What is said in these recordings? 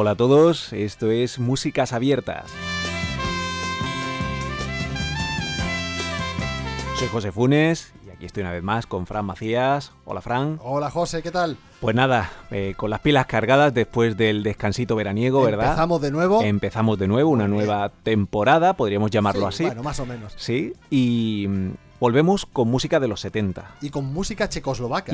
Hola a todos, esto es Músicas Abiertas. Soy José Funes y aquí estoy una vez más con Fran Macías. Hola, Fran. Hola, José, ¿qué tal? Pues nada, con las pilas cargadas después del descansito veraniego, ¿verdad? Empezamos de nuevo, una nueva temporada, podríamos llamarlo así. Bueno, más o menos. Sí, y volvemos con música de los 70. Y con música checoslovaca.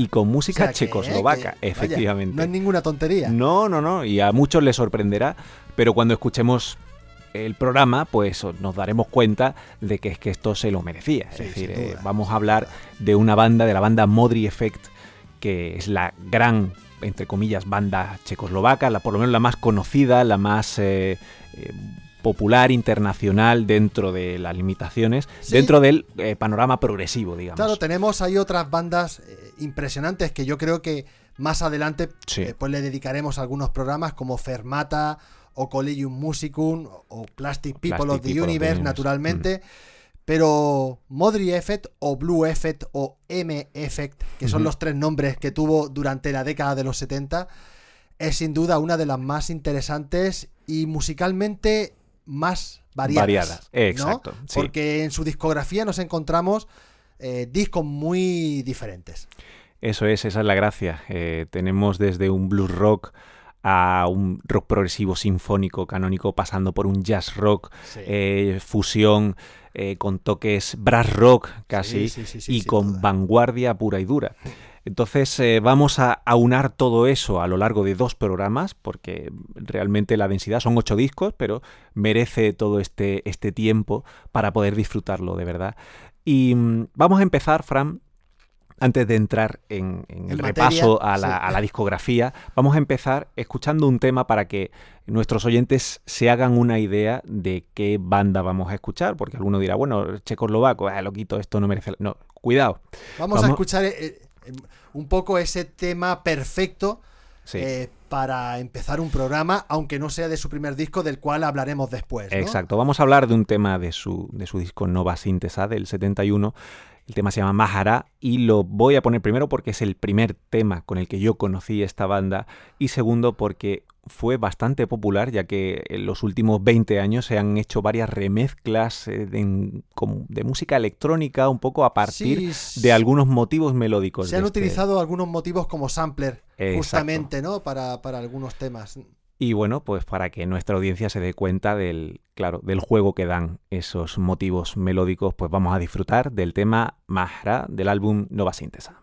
Que, efectivamente. Vaya, no es ninguna tontería. No, y a muchos les sorprenderá, pero cuando escuchemos el programa, pues nos daremos cuenta de que es que esto se lo merecía. Es decir, vamos a hablar de una banda, de la banda Modry Effect, que es la gran, entre comillas, banda checoslovaca, por lo menos la más conocida, la más popular, internacional, dentro de las limitaciones, dentro del panorama progresivo, digamos. Claro, tenemos ahí otras bandas impresionantes que yo creo que más adelante pues le dedicaremos a algunos programas como Fermata o Collegium Musicum o Plastic People of the Universe, naturalmente. Pero Modry Effect o Blue Effect o M Effect, que son los tres nombres que tuvo durante la década de los 70, es sin duda una de las más interesantes y musicalmente más variadas, ¿no? Exacto. Sí. Porque en su discografía nos encontramos discos muy diferentes. Eso es, esa es la gracia. Tenemos desde un blues rock a un rock progresivo sinfónico canónico, pasando por un jazz rock, fusión con toques brass rock casi, y con vanguardia pura y dura. Entonces vamos a aunar todo eso a lo largo de dos programas, porque realmente la densidad son 8 discos, pero merece todo este tiempo para poder disfrutarlo de verdad. Y vamos a empezar, Fran, antes de entrar en el materia, repaso a la discografía, vamos a empezar escuchando un tema para que nuestros oyentes se hagan una idea de qué banda vamos a escuchar, porque alguno dirá, bueno, checoslovaco, loquito, esto no merece... No, cuidado. Vamos a escuchar un poco ese tema perfecto para empezar un programa, aunque no sea de su primer disco, del cual hablaremos después, ¿no? Exacto, vamos a hablar de un tema de su disco Nová Syntéza del 71. El tema se llama Mahara y lo voy a poner primero porque es el primer tema con el que yo conocí esta banda, y segundo porque fue bastante popular, ya que en los últimos 20 años se han hecho varias remezclas de música electrónica, un poco a partir de algunos motivos melódicos. Se han utilizado algunos motivos como sampler, justamente, ¿no? Para algunos temas. Y bueno, pues para que nuestra audiencia se dé cuenta del juego que dan esos motivos melódicos, pues vamos a disfrutar del tema Mahara del álbum Nová Syntéza.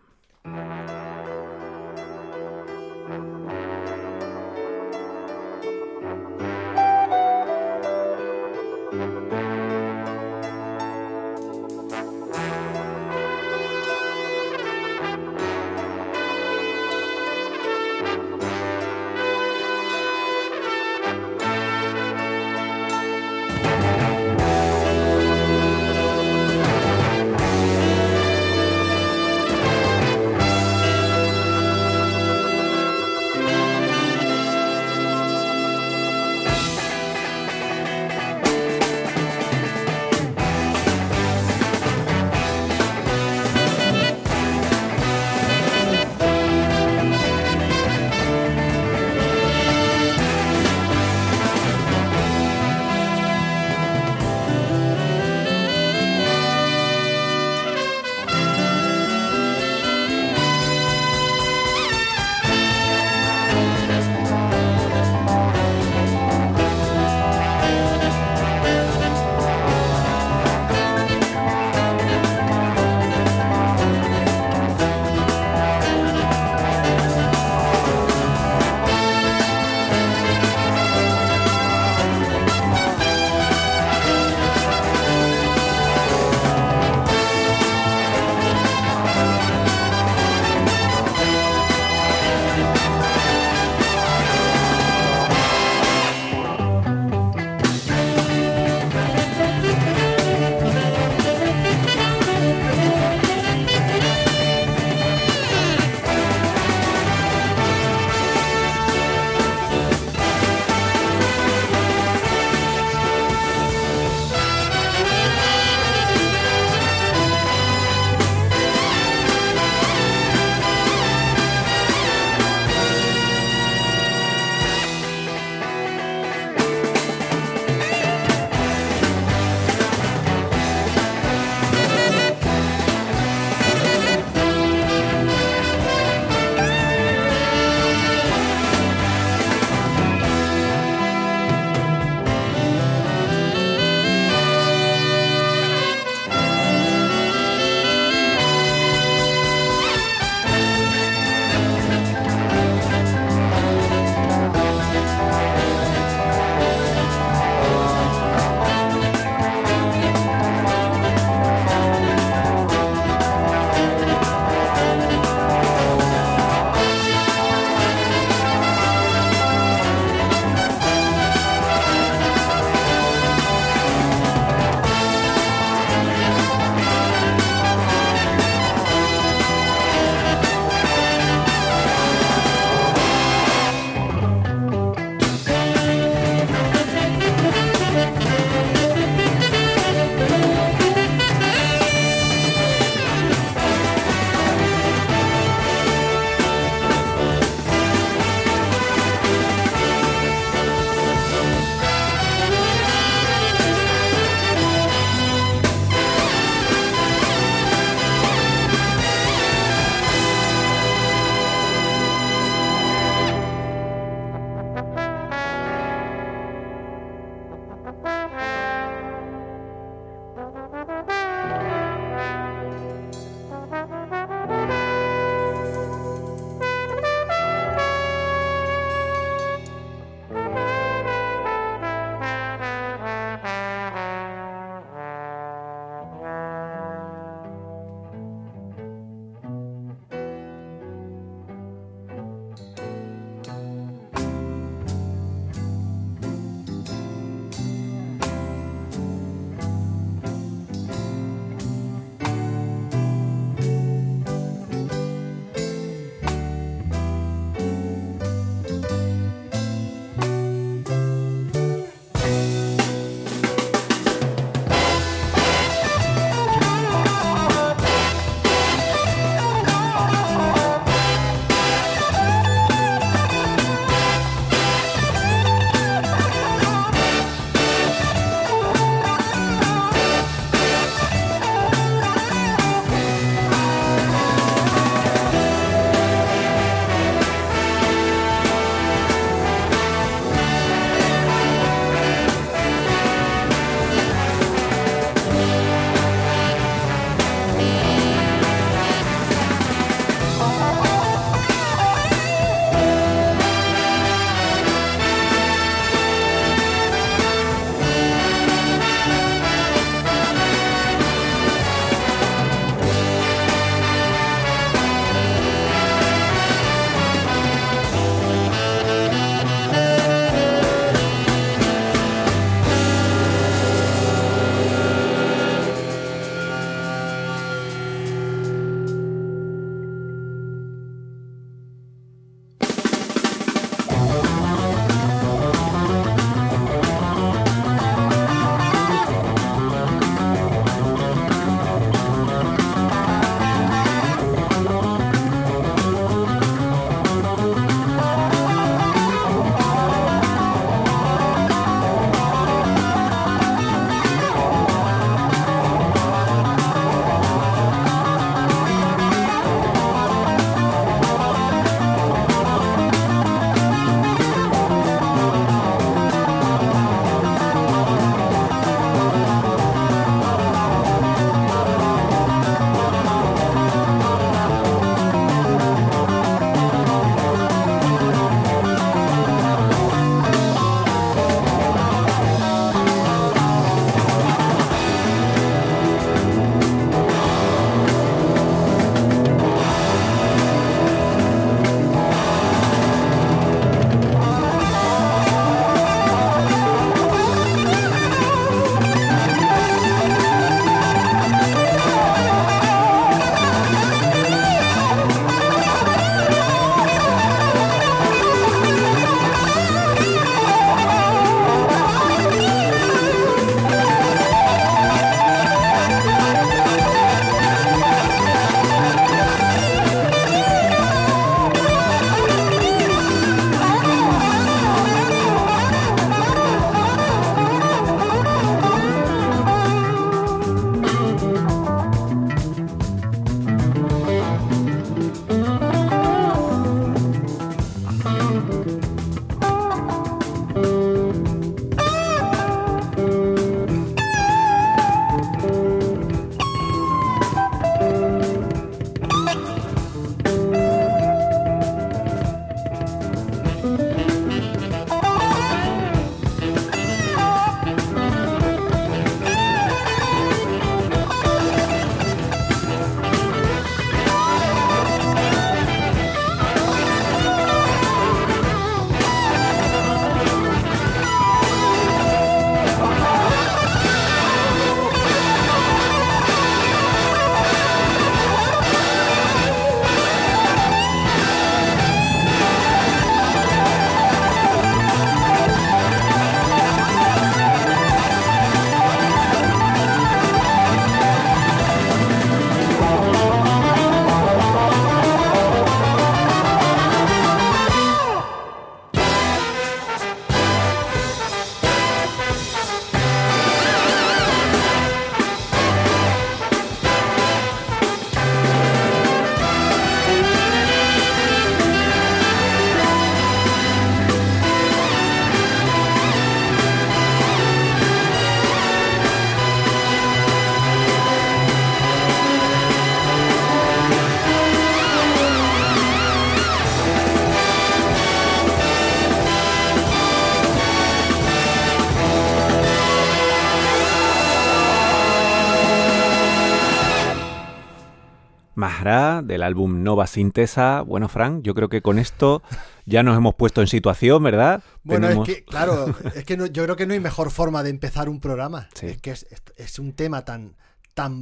Mahara, del álbum Nová Syntéza. Bueno, Fran, yo creo que con esto ya nos hemos puesto en situación, ¿verdad? Bueno, es que, claro, es que no, yo creo que no hay mejor forma de empezar un programa. Sí. Es que es un tema tan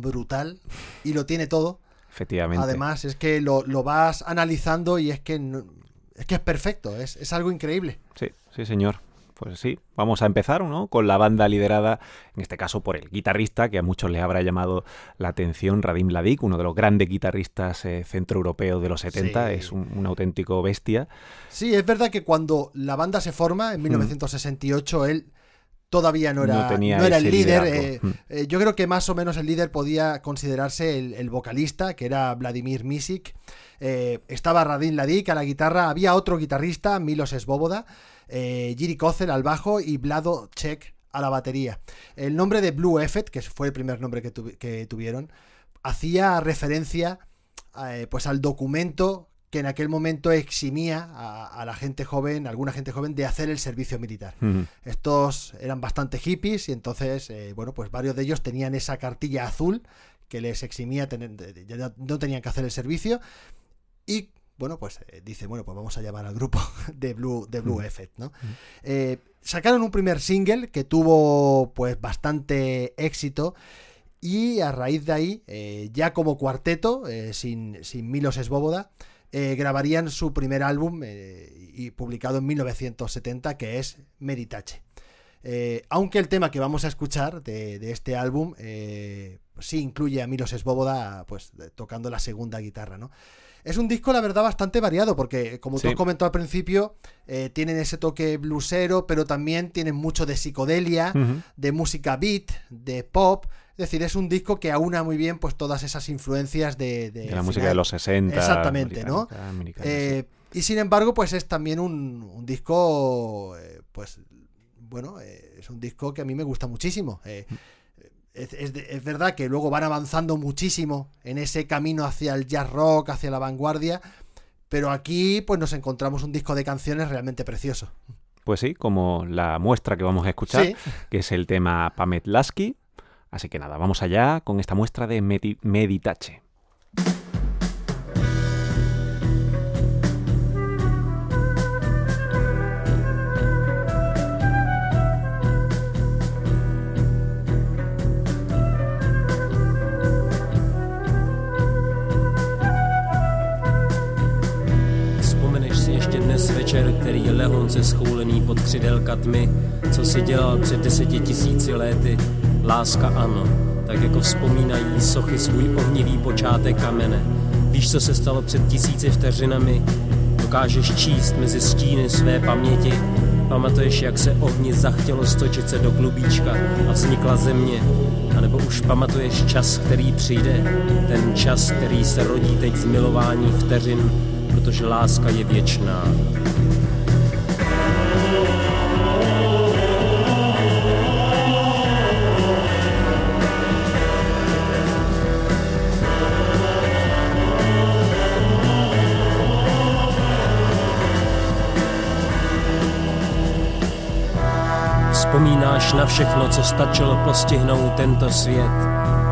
brutal y lo tiene todo. Efectivamente. Además, es que lo vas analizando y es que es perfecto, es algo increíble. Sí, sí, señor. Pues sí, vamos a empezar, ¿no? Con la banda liderada, en este caso por el guitarrista, que a muchos les habrá llamado la atención, Radim Hladík, uno de los grandes guitarristas centroeuropeos de los 70, sí. Es un auténtico bestia. Sí, es verdad que cuando la banda se forma, en 1968, él todavía no era el líder. Yo creo que más o menos el líder podía considerarse el vocalista, que era Vladimir Misik. Estaba Radim Hladík a la guitarra, había otro guitarrista, Miloš Svoboda, Jiří Kozel al bajo y Vlado Czech a la batería. El nombre de Blue Effect, que fue el primer nombre que tuvieron, hacía referencia pues al documento que en aquel momento eximía a la gente joven, a alguna gente joven, de hacer el servicio militar. Uh-huh. Estos eran bastante hippies y entonces, bueno, pues varios de ellos tenían esa cartilla azul que les eximía, no tenían que hacer el servicio y... Bueno, pues dice, bueno, pues vamos a llamar al grupo de Blue Effect, ¿no? Sacaron un primer single que tuvo pues bastante éxito y a raíz de ahí, ya como cuarteto, sin Miloš Svoboda, grabarían su primer álbum y publicado en 1970, que es Meditace. Aunque el tema que vamos a escuchar de este álbum sí incluye a Miloš Svoboda pues tocando la segunda guitarra, ¿no? Es un disco, la verdad, bastante variado, porque, como tú has comentado al principio, tienen ese toque bluesero, pero también tienen mucho de psicodelia, de música beat, de pop. Es decir, es un disco que aúna muy bien pues todas esas influencias de la música de los 60. Exactamente, ¿no? Y sin embargo, pues es también un disco, pues, bueno, es un disco que a mí me gusta muchísimo. Es verdad que luego van avanzando muchísimo en ese camino hacia el jazz rock, hacia la vanguardia, pero aquí pues nos encontramos un disco de canciones realmente precioso. Pues sí, como la muestra que vamos a escuchar, sí, que es el tema Paměť lásky. Así que nada, vamos allá con esta muestra de Meditace. Večer, který je lehonce schoulený pod křidelka tmy, co si dělal před 10 000 lety. Láska ano, tak jako vzpomínají sochy svůj ohnivý počátek kamene. Víš, co se stalo před 1000 vteřinami? Dokážeš číst mezi stíny své paměti. Pamatuješ, jak se ohni zachtělo stočit se do klubíčka a vznikla země. A nebo už pamatuješ čas, který přijde, ten čas, který se rodí teď z milování vteřin, protože láska je věčná. Vzpomínáš na všechno, co stačilo postihnout tento svět.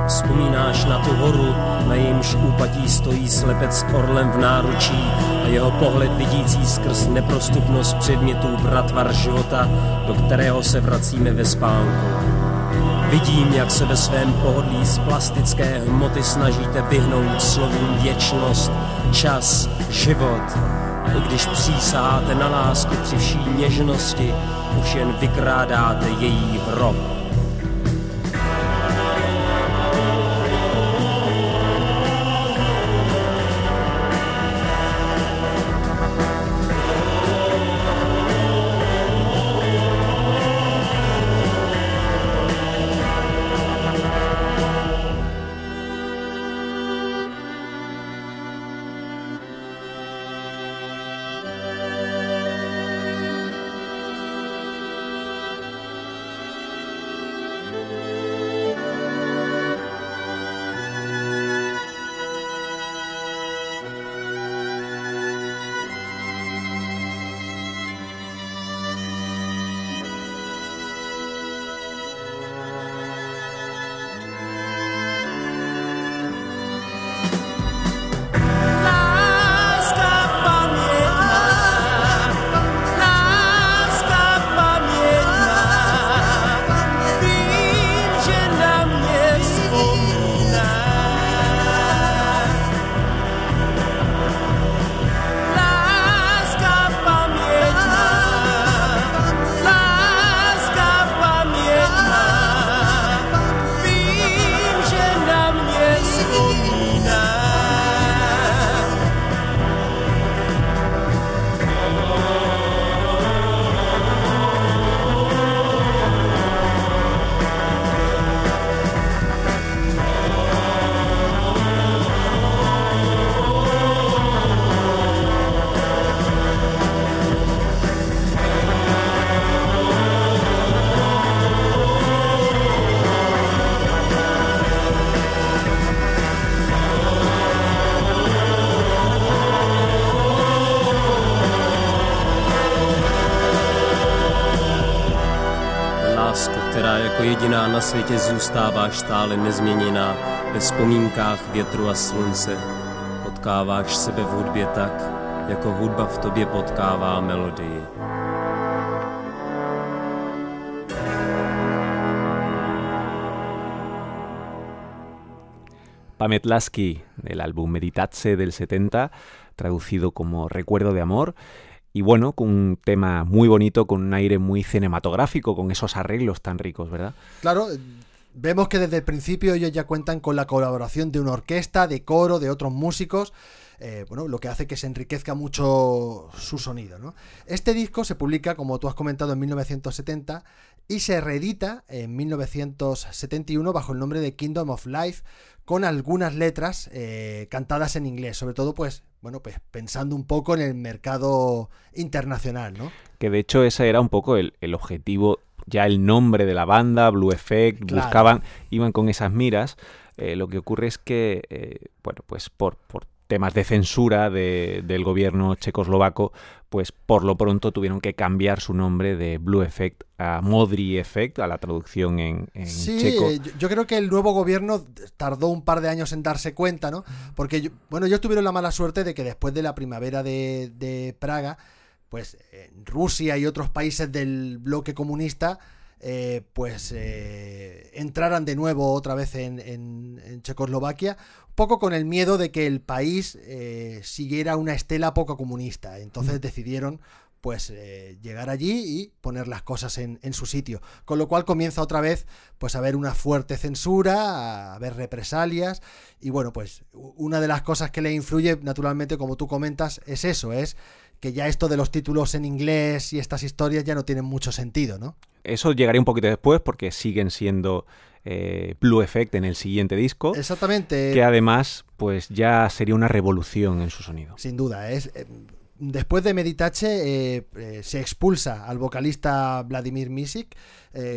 Vzpomínáš na tu horu, na jejímž úpatí stojí slepec s orlem v náručí a jeho pohled vidící skrz neprostupnost předmětů bratvar života, do kterého se vracíme ve spánku. Vidím, jak se ve svém pohodlí z plastické hmoty snažíte vyhnout slovům věčnost, čas, život. A i když přísaháte na lásku při vší něžnosti, už jen vykrádáte její hrob. jediná na světě zůstáváš stále nezměněná, ve vzpomínkách větru a slunce. Potkáváš sebe v hudbě tak, jako hudba v tobě potkává melodii. Paměť lásky, del álbum Meditace del 70, traducido como Recuerdo de amor. Y bueno, con un tema muy bonito, con un aire muy cinematográfico, con esos arreglos tan ricos, ¿verdad? Claro, vemos que desde el principio ellos ya cuentan con la colaboración de una orquesta, de coro, de otros músicos, bueno, lo que hace que se enriquezca mucho su sonido, ¿no? Este disco se publica, como tú has comentado, en 1970 y se reedita en 1971 bajo el nombre de Kingdom of Life, con algunas letras cantadas en inglés, sobre todo pues... Bueno, pues pensando un poco en el mercado internacional, ¿no? Que de hecho ese era un poco el objetivo, ya el nombre de la banda, Blue Effect, claro. Buscaban, iban con esas miras. Lo que ocurre es que, bueno, pues por temas de censura del gobierno checoslovaco, pues por lo pronto tuvieron que cambiar su nombre de Blue Effect a Modrý Effect, a la traducción en checo. Sí, yo creo que el nuevo gobierno tardó un par de años en darse cuenta, ¿no? Porque, bueno, ellos tuvieron la mala suerte de que después de la primavera de Praga, pues Rusia y otros países del bloque comunista... entraran de nuevo otra vez en Checoslovaquia, un poco con el miedo de que el país siguiera una estela poco comunista. Entonces decidieron pues llegar allí y poner las cosas en su sitio, con lo cual comienza otra vez pues a haber una fuerte censura, a haber represalias. Y bueno, pues una de las cosas que le influye naturalmente, como tú comentas, es eso, es que ya esto de los títulos en inglés y estas historias ya no tienen mucho sentido, ¿no? Eso llegaría un poquito después porque siguen siendo Blue Effect en el siguiente disco. Exactamente. Que además pues ya sería una revolución en su sonido. Sin duda. Después de Meditace se expulsa al vocalista Vladimir Misik,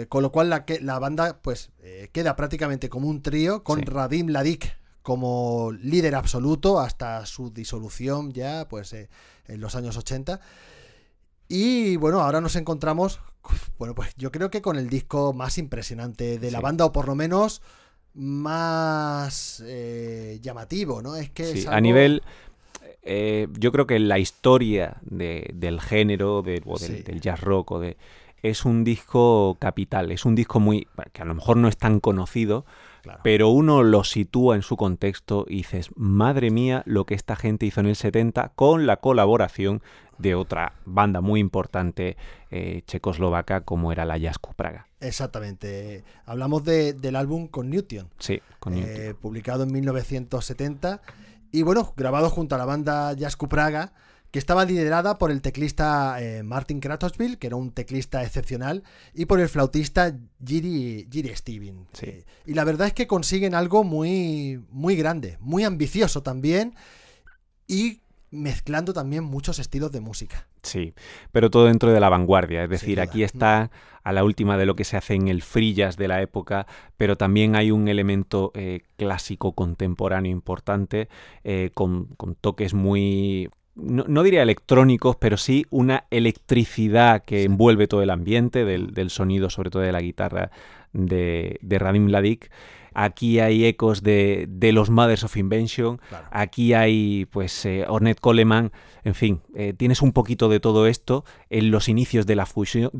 con lo cual la banda pues queda prácticamente como un trío con sí. Radim Hladík como líder absoluto hasta su disolución ya pues en los años 80. Y bueno, ahora nos encontramos, bueno, pues yo creo que con el disco más impresionante de la sí. banda, o por lo menos más llamativo, ¿no? Es que sí, es algo... a nivel yo creo que la historia del género sí. del jazz rock es un disco capital, es un disco muy que a lo mejor no es tan conocido. Claro. Pero uno lo sitúa en su contexto y dices, madre mía, lo que esta gente hizo en el 70 con la colaboración de otra banda muy importante checoslovaca como era la Jazz Q Praha. Exactamente. Hablamos del álbum Coniunctio. Sí, Coniunctio. Publicado en 1970 y bueno, grabado junto a la banda Jazz Q Praha, que estaba liderada por el teclista Martin Kratochvíl, que era un teclista excepcional, y por el flautista Jiří Stivín. Sí. Y la verdad es que consiguen algo muy, muy grande, muy ambicioso también, y mezclando también muchos estilos de música. Sí, pero todo dentro de la vanguardia, es decir, sí, aquí está a la última de lo que se hace en el free jazz de la época, pero también hay un elemento clásico contemporáneo importante, con toques muy... No diría electrónicos, pero sí una electricidad que envuelve todo el ambiente del sonido, sobre todo de la guitarra de Radim Hladík. Aquí hay ecos de los Mothers of Invention, claro. Aquí hay pues Ornette Coleman, en fin, tienes un poquito de todo esto en los inicios de la fusión,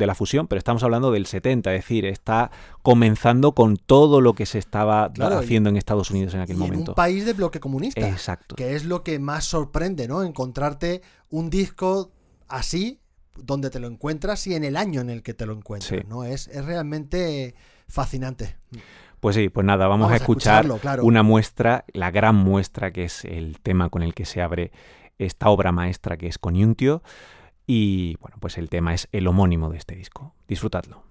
pero estamos hablando del 70, es decir, está comenzando con todo lo que se estaba claro, haciendo en Estados Unidos en aquel momento. En un país de bloque comunista, exacto. Que es lo que más sorprende, ¿no? Encontrarte un disco así, donde te lo encuentras y en el año en el que te lo encuentras, sí. ¿No? Es realmente fascinante. Pues sí, pues nada, vamos a escuchar claro. Una muestra, la gran muestra, que es el tema con el que se abre esta obra maestra que es Coniunctio, y bueno, pues el tema es el homónimo de este disco. Disfrutadlo.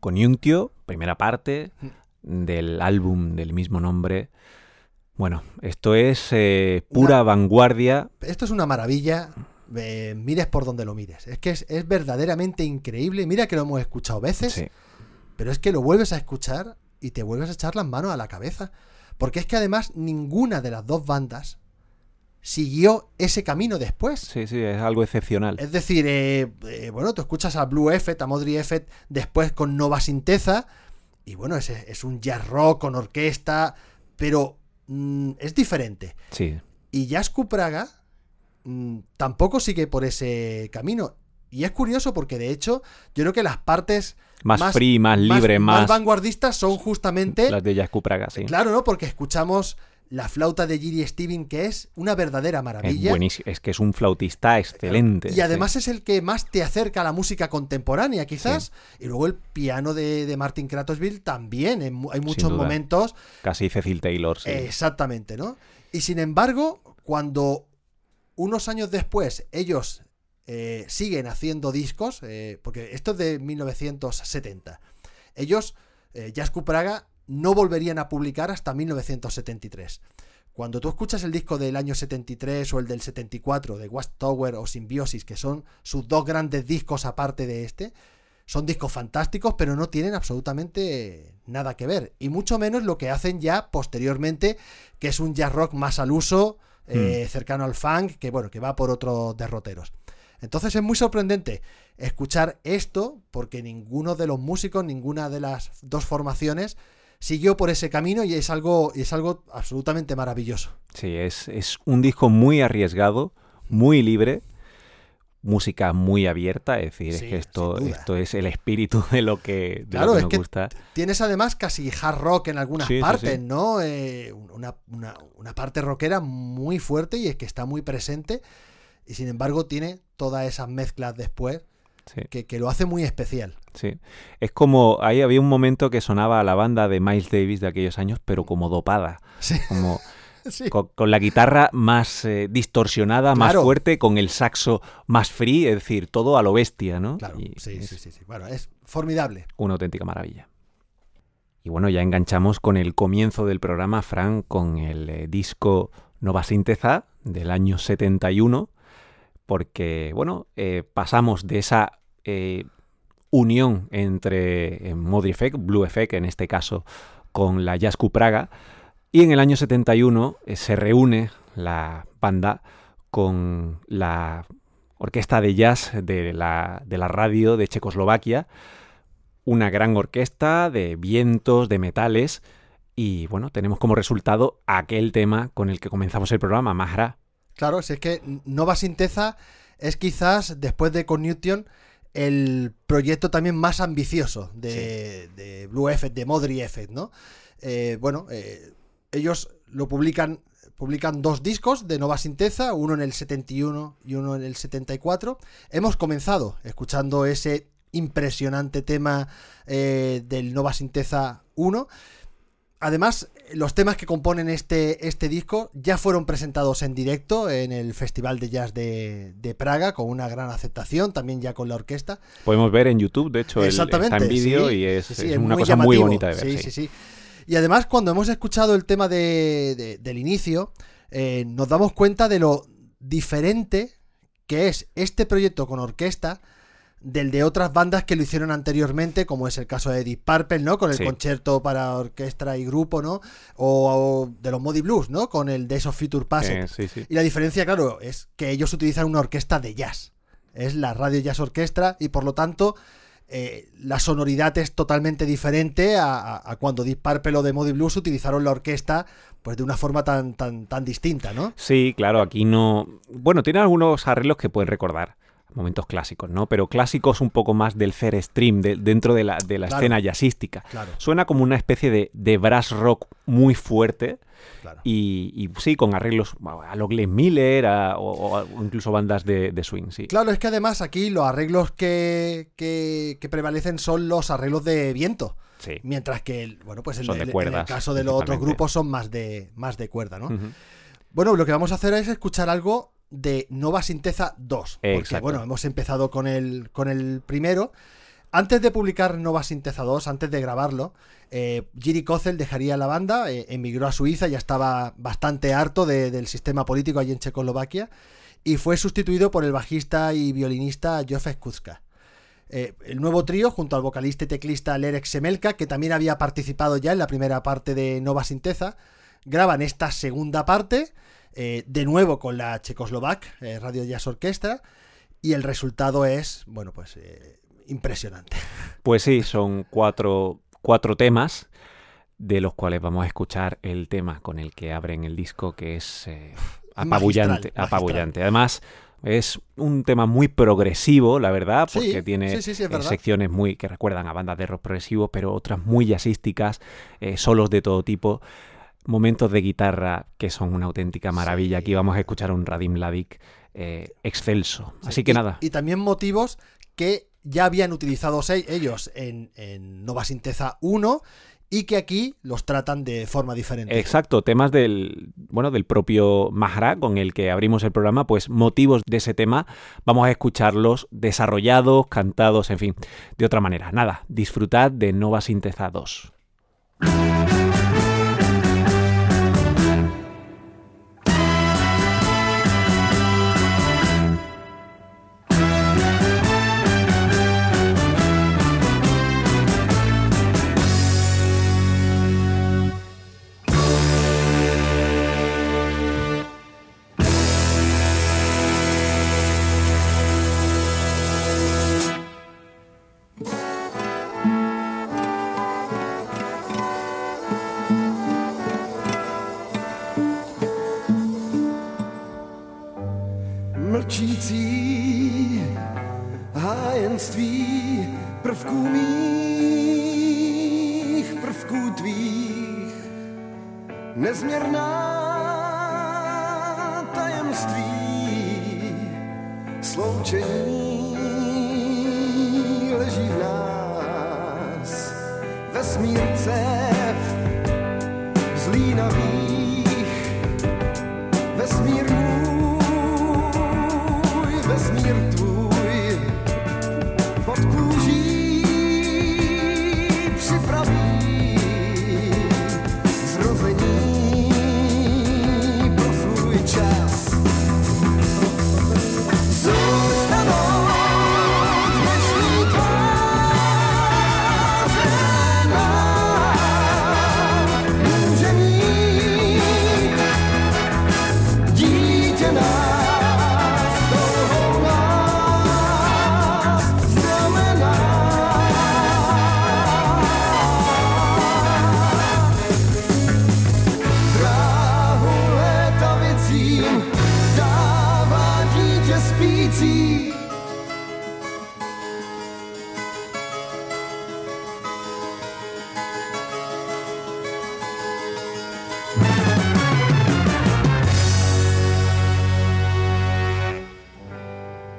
Coniunctio, primera parte del álbum del mismo nombre. Bueno, esto es pura vanguardia. Esto es una maravilla, mires por donde lo mires. Es que es verdaderamente increíble. Mira que lo hemos escuchado veces, sí, pero es que lo vuelves a escuchar y te vuelves a echar las manos a la cabeza. Porque es que además ninguna de las dos bandas siguió ese camino después. Sí, sí, es algo excepcional. Es decir, bueno, tú escuchas a Blue Effect, a Modri Effect, después con Nová Syntéza, y bueno, es un jazz rock con orquesta, pero es diferente. Sí. Y Jazz Q Praha tampoco sigue por ese camino. Y es curioso porque, de hecho, yo creo que las partes más free, más libre, más vanguardistas son justamente las de Jazz Q Praha, sí. Claro, ¿no? Porque escuchamos la flauta de Jiří Stivín, que es una verdadera maravilla. Es buenísimo, es que es un flautista excelente. Y además sí, es el que más te acerca a la música contemporánea, quizás. Sí. Y luego el piano de Martin Kratochvíl también, hay muchos momentos. Casi Cecil Taylor, sí. Exactamente, ¿no? Y sin embargo, cuando unos años después ellos siguen haciendo discos, porque esto es de 1970, ellos, Jazz Q Praha, no volverían a publicar hasta 1973. Cuando tú escuchas el disco del año 73 o el del 74 de Watchtower o Symbiosis, que son sus dos grandes discos aparte de este, son discos fantásticos, pero no tienen absolutamente nada que ver, y mucho menos lo que hacen ya posteriormente, que es un jazz rock más al uso, cercano al funk, que bueno, que va por otros derroteros. Entonces es muy sorprendente escuchar esto, porque ninguno de los músicos, ninguna de las dos formaciones siguió por ese camino, y es algo absolutamente maravilloso. Sí, es un disco muy arriesgado, muy libre, música muy abierta, es decir, sí, es que esto es el espíritu de lo que, de claro, lo que nos gusta. Tienes además casi hard rock en algunas partes, sí. ¿no? Una parte rockera muy fuerte y es que está muy presente y sin embargo tiene todas esas mezclas después sí. que lo hace muy especial. Sí, es como, ahí había un momento que sonaba a la banda de Miles Davis de aquellos años, pero como dopada, sí. como... Sí. Con la guitarra más distorsionada, claro. más fuerte, con el saxo más free, es decir, todo a lo bestia, ¿no? Claro, y sí. Bueno, es formidable. Una auténtica maravilla. Y bueno, ya enganchamos con el comienzo del programa, Fran, con el disco Nová Syntéza del año 71, porque, bueno, pasamos de esa unión entre Modern Effect, Blue Effect en este caso, con la Jazz Q Praha. Y en el año 71 se reúne la banda con la orquesta de jazz de la radio de Checoslovaquia, una gran orquesta de vientos, de metales, y bueno, tenemos como resultado aquel tema con el que comenzamos el programa, Mahara. Claro, si es que Nová Syntéza es quizás, después de Coniunctio, el proyecto también más ambicioso de Blue Effect, de Modern Effect, ¿no? Ellos lo publican dos discos de Nová Syntéza, uno en el 71 y uno en el 74. Hemos comenzado escuchando ese impresionante tema del Nová Syntéza 1. Además, los temas que componen este disco ya fueron presentados en directo en el Festival de Jazz de Praga, con una gran aceptación, también ya con la orquesta. Podemos ver en YouTube, de hecho, está en vídeo y es una cosa muy bonita de ver. Sí. Y además, cuando hemos escuchado el tema del inicio, nos damos cuenta de lo diferente que es este proyecto con orquesta del de otras bandas que lo hicieron anteriormente, como es el caso de Deep Purple, ¿no? Con el concierto para orquesta y grupo, ¿no? O de los Moody Blues, ¿no? Con el Days of Future Past. Y la diferencia, claro, es que ellos utilizan una orquesta de jazz. Es la Radio Jazz Orchestra y, por lo tanto... la sonoridad es totalmente diferente a cuando Deep Purple o The Moody Blues utilizaron la orquesta pues de una forma tan distinta, ¿no? Sí, claro, aquí no... Bueno, tiene algunos arreglos que pueden recordar momentos clásicos, ¿no? Pero clásicos un poco más del fair stream, dentro de la claro, escena jazzística. Claro. Suena como una especie de brass rock muy fuerte claro. y sí, con arreglos a lo Glenn Miller o incluso bandas de swing, sí. Claro, es que además aquí los arreglos que prevalecen son los arreglos de viento. Sí. Mientras que, bueno, pues en el caso de los otros grupos son más de cuerda, ¿no? Uh-huh. Bueno, lo que vamos a hacer es escuchar algo de Nová Syntéza 2, porque exacto. Bueno, hemos empezado con el primero. Antes de publicar Nová Syntéza 2, antes de grabarlo, Jiří Kozel dejaría la banda, emigró a Suiza, ya estaba bastante harto del sistema político allí en Checoslovaquia, y fue sustituido por el bajista y violinista Josef Kuzka. El nuevo trío, junto al vocalista y teclista Lerek Semelka, que también había participado ya en la primera parte de Nová Syntéza, graban esta segunda parte, de nuevo con la Checoslovac Radio Jazz Orchestra, y el resultado es, bueno, pues impresionante. Pues sí, son cuatro temas, de los cuales vamos a escuchar el tema con el que abren el disco, que es apabullante. Además, es un tema muy progresivo, la verdad, porque tiene verdad. Secciones muy que recuerdan a bandas de rock progresivo, pero otras muy jazzísticas, solos de todo tipo. Momentos de guitarra que son una auténtica maravilla. Sí. Aquí vamos a escuchar a un Radim Hladík excelso. Sí. Así que nada. Y también motivos que ya habían utilizado ellos en Nová Syntéza 1 y que aquí los tratan de forma diferente. Exacto. Temas del propio Mahara con el que abrimos el programa, pues motivos de ese tema vamos a escucharlos desarrollados, cantados, en fin, de otra manera. Nada, disfrutad de Nová Syntéza 2. prvků mých, prvků tvých, nezměrná tajemství, sloučení leží v nás, vesmír cev zlínavých, vesmír můj, vesmír tvůj, pod kůží připraví zrození pro svůj čas.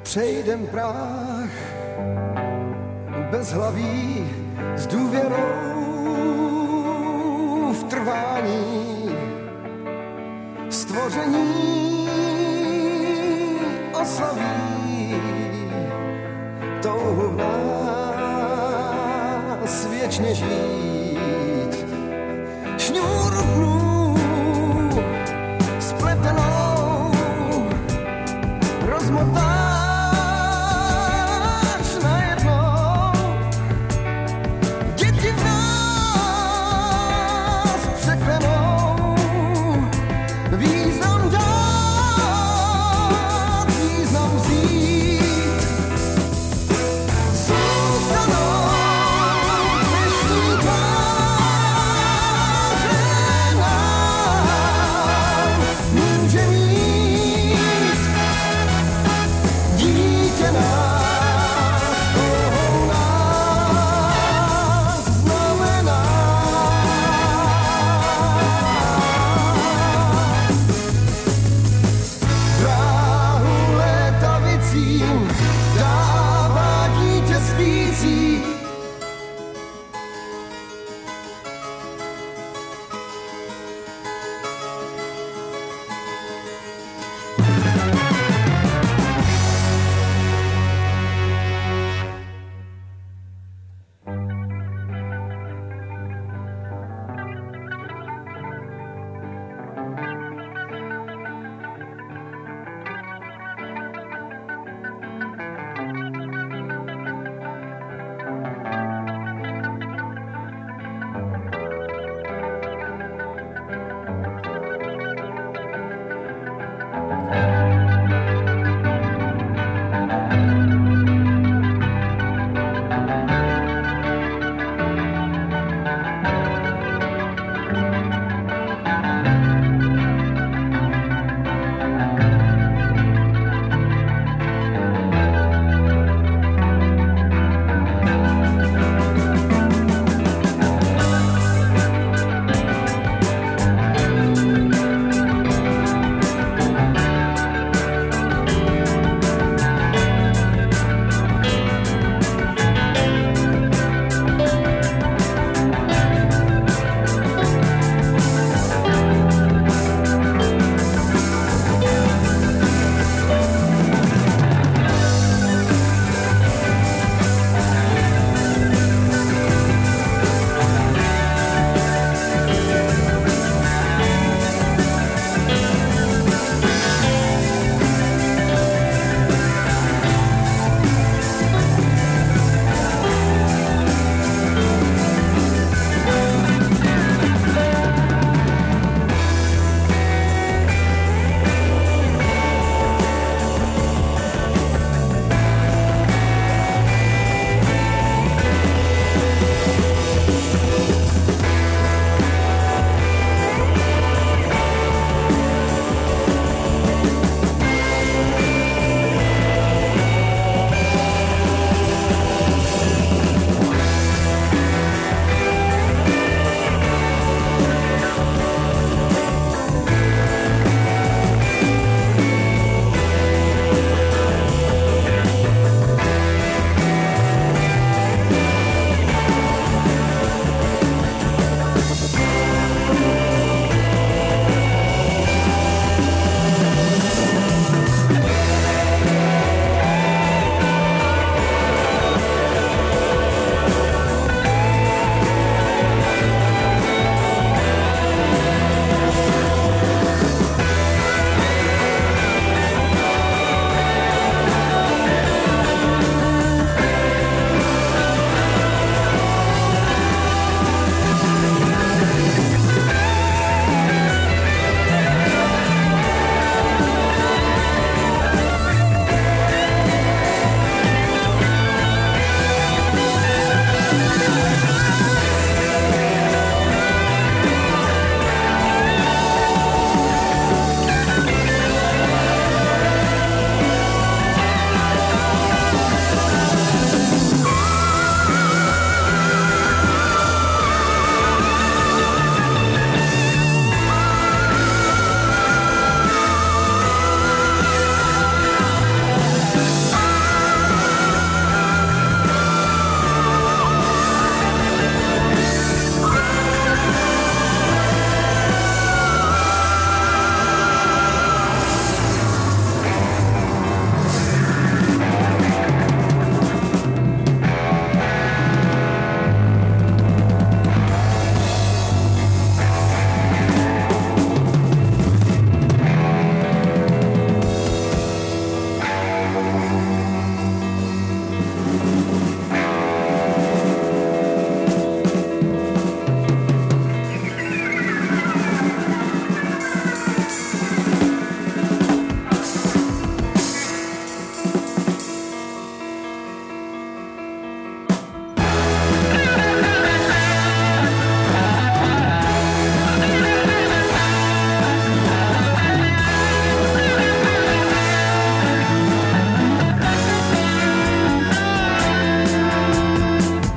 Přejdem práh bez hlaví s důvěrou v trvání stvoření oslaví touhu nás věčně žít šňůru plů spletenou rozmotá. Oh,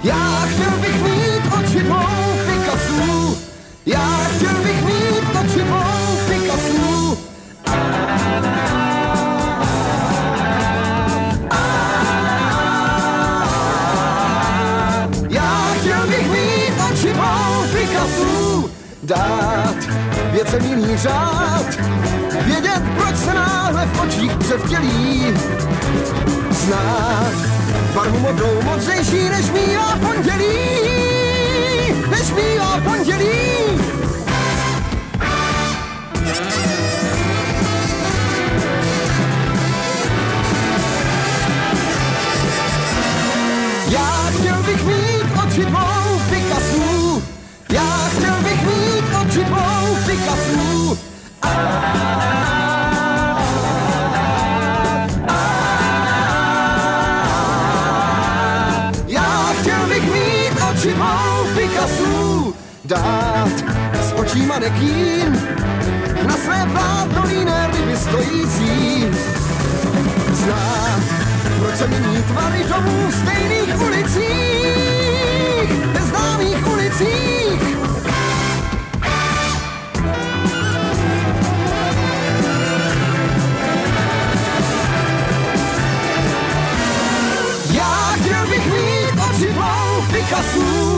Já chtěl bych mít oči dvou Picasů. Já chtěl bych mít oči dvou Picasů. Já chtěl bych mít oči dvou Picasů. Dát věcem jiný řád, vědět, proč se náhle v očích převtělí, znát barvu modrou modřejší, než mívá pondělí, než mívá pondělí. Já chtěl bych mít oči dvou Picasů, já chtěl bych mít oči dvou Picasů. Dát s očíma nekým na své plátno líné ryby stojící, znám, proč se mění tvary domů v stejných ulicích, neznámých ulicích. Já chtěl bych mít oči dvou Picasů.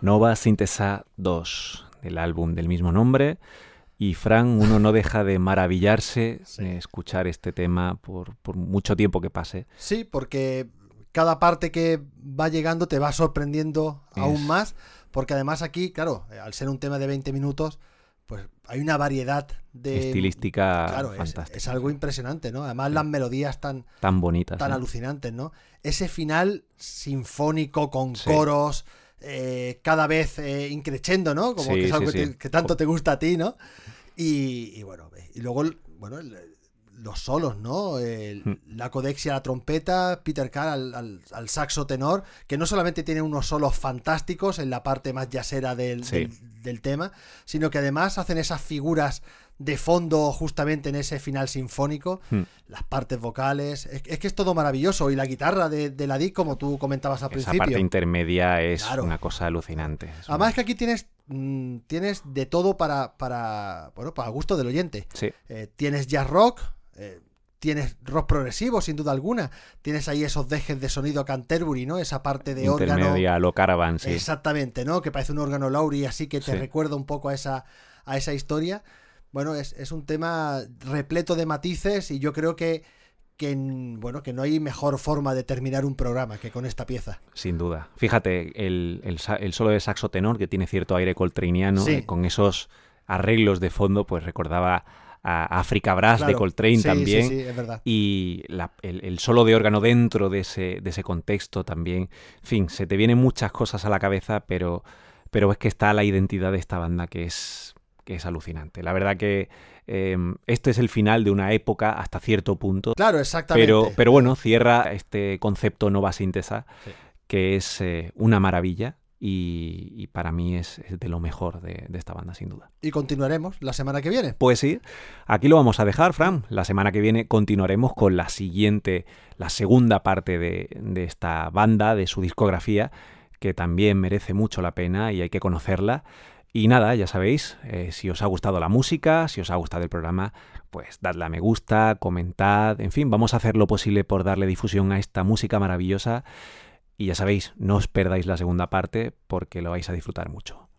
Nová Syntéza 2, del álbum del mismo nombre. Y Fran, uno no deja de maravillarse de escuchar este tema por mucho tiempo que pase. Sí, porque cada parte que va llegando te va sorprendiendo aún más, porque además aquí, claro, al ser un tema de 20 minutos, pues hay una variedad de estilística, claro, fantástica. Es algo impresionante, ¿no? Además las melodías tan bonitas, tan alucinantes, ¿no? Ese final sinfónico con coros... cada vez increciendo, ¿no? Como que es algo que tanto te gusta a ti, ¿no? Y bueno, y luego los solos, ¿no? La codexia a la trompeta, Peter Carr al saxo tenor, que no solamente tiene unos solos fantásticos en la parte más jazzera del tema, sino que además hacen esas figuras de fondo justamente en ese final sinfónico, las partes vocales, es que es todo maravilloso, y la guitarra de la DIC, como tú comentabas al principio. Esa parte intermedia es una cosa alucinante. Además es que aquí tienes de todo para gusto del oyente. Sí. Tienes jazz rock, tienes rock progresivo sin duda alguna, tienes ahí esos dejes de sonido Canterbury, ¿no? Esa parte de órgano. Intermedia, lo Caravan, sí. Exactamente, ¿no? Que parece un órgano Lowry, así que te recuerda un poco a esa historia. Bueno, es un tema repleto de matices, y yo creo que, que, bueno, que no hay mejor forma de terminar un programa que con esta pieza. Sin duda. Fíjate, el solo de saxo tenor, que tiene cierto aire coltraneano, sí, con esos arreglos de fondo, pues recordaba a África Brass, claro, de Coltrane, sí, también. Sí, sí, es verdad. Y el solo de órgano dentro de ese contexto también. En fin, se te vienen muchas cosas a la cabeza, pero es que está la identidad de esta banda que es alucinante. La verdad que este es el final de una época hasta cierto punto. Claro, exactamente. Pero bueno, cierra este concepto Nová Syntéza, sí, que es una maravilla. Y para mí es de lo mejor de esta banda, sin duda. ¿Y continuaremos la semana que viene? Pues sí, aquí lo vamos a dejar, Fran. La semana que viene continuaremos con la segunda parte de esta banda, de su discografía, que también merece mucho la pena y hay que conocerla. Y nada, ya sabéis, si os ha gustado la música, si os ha gustado el programa, pues dadle a me gusta, comentad, en fin, vamos a hacer lo posible por darle difusión a esta música maravillosa. Y ya sabéis, no os perdáis la segunda parte porque lo vais a disfrutar mucho.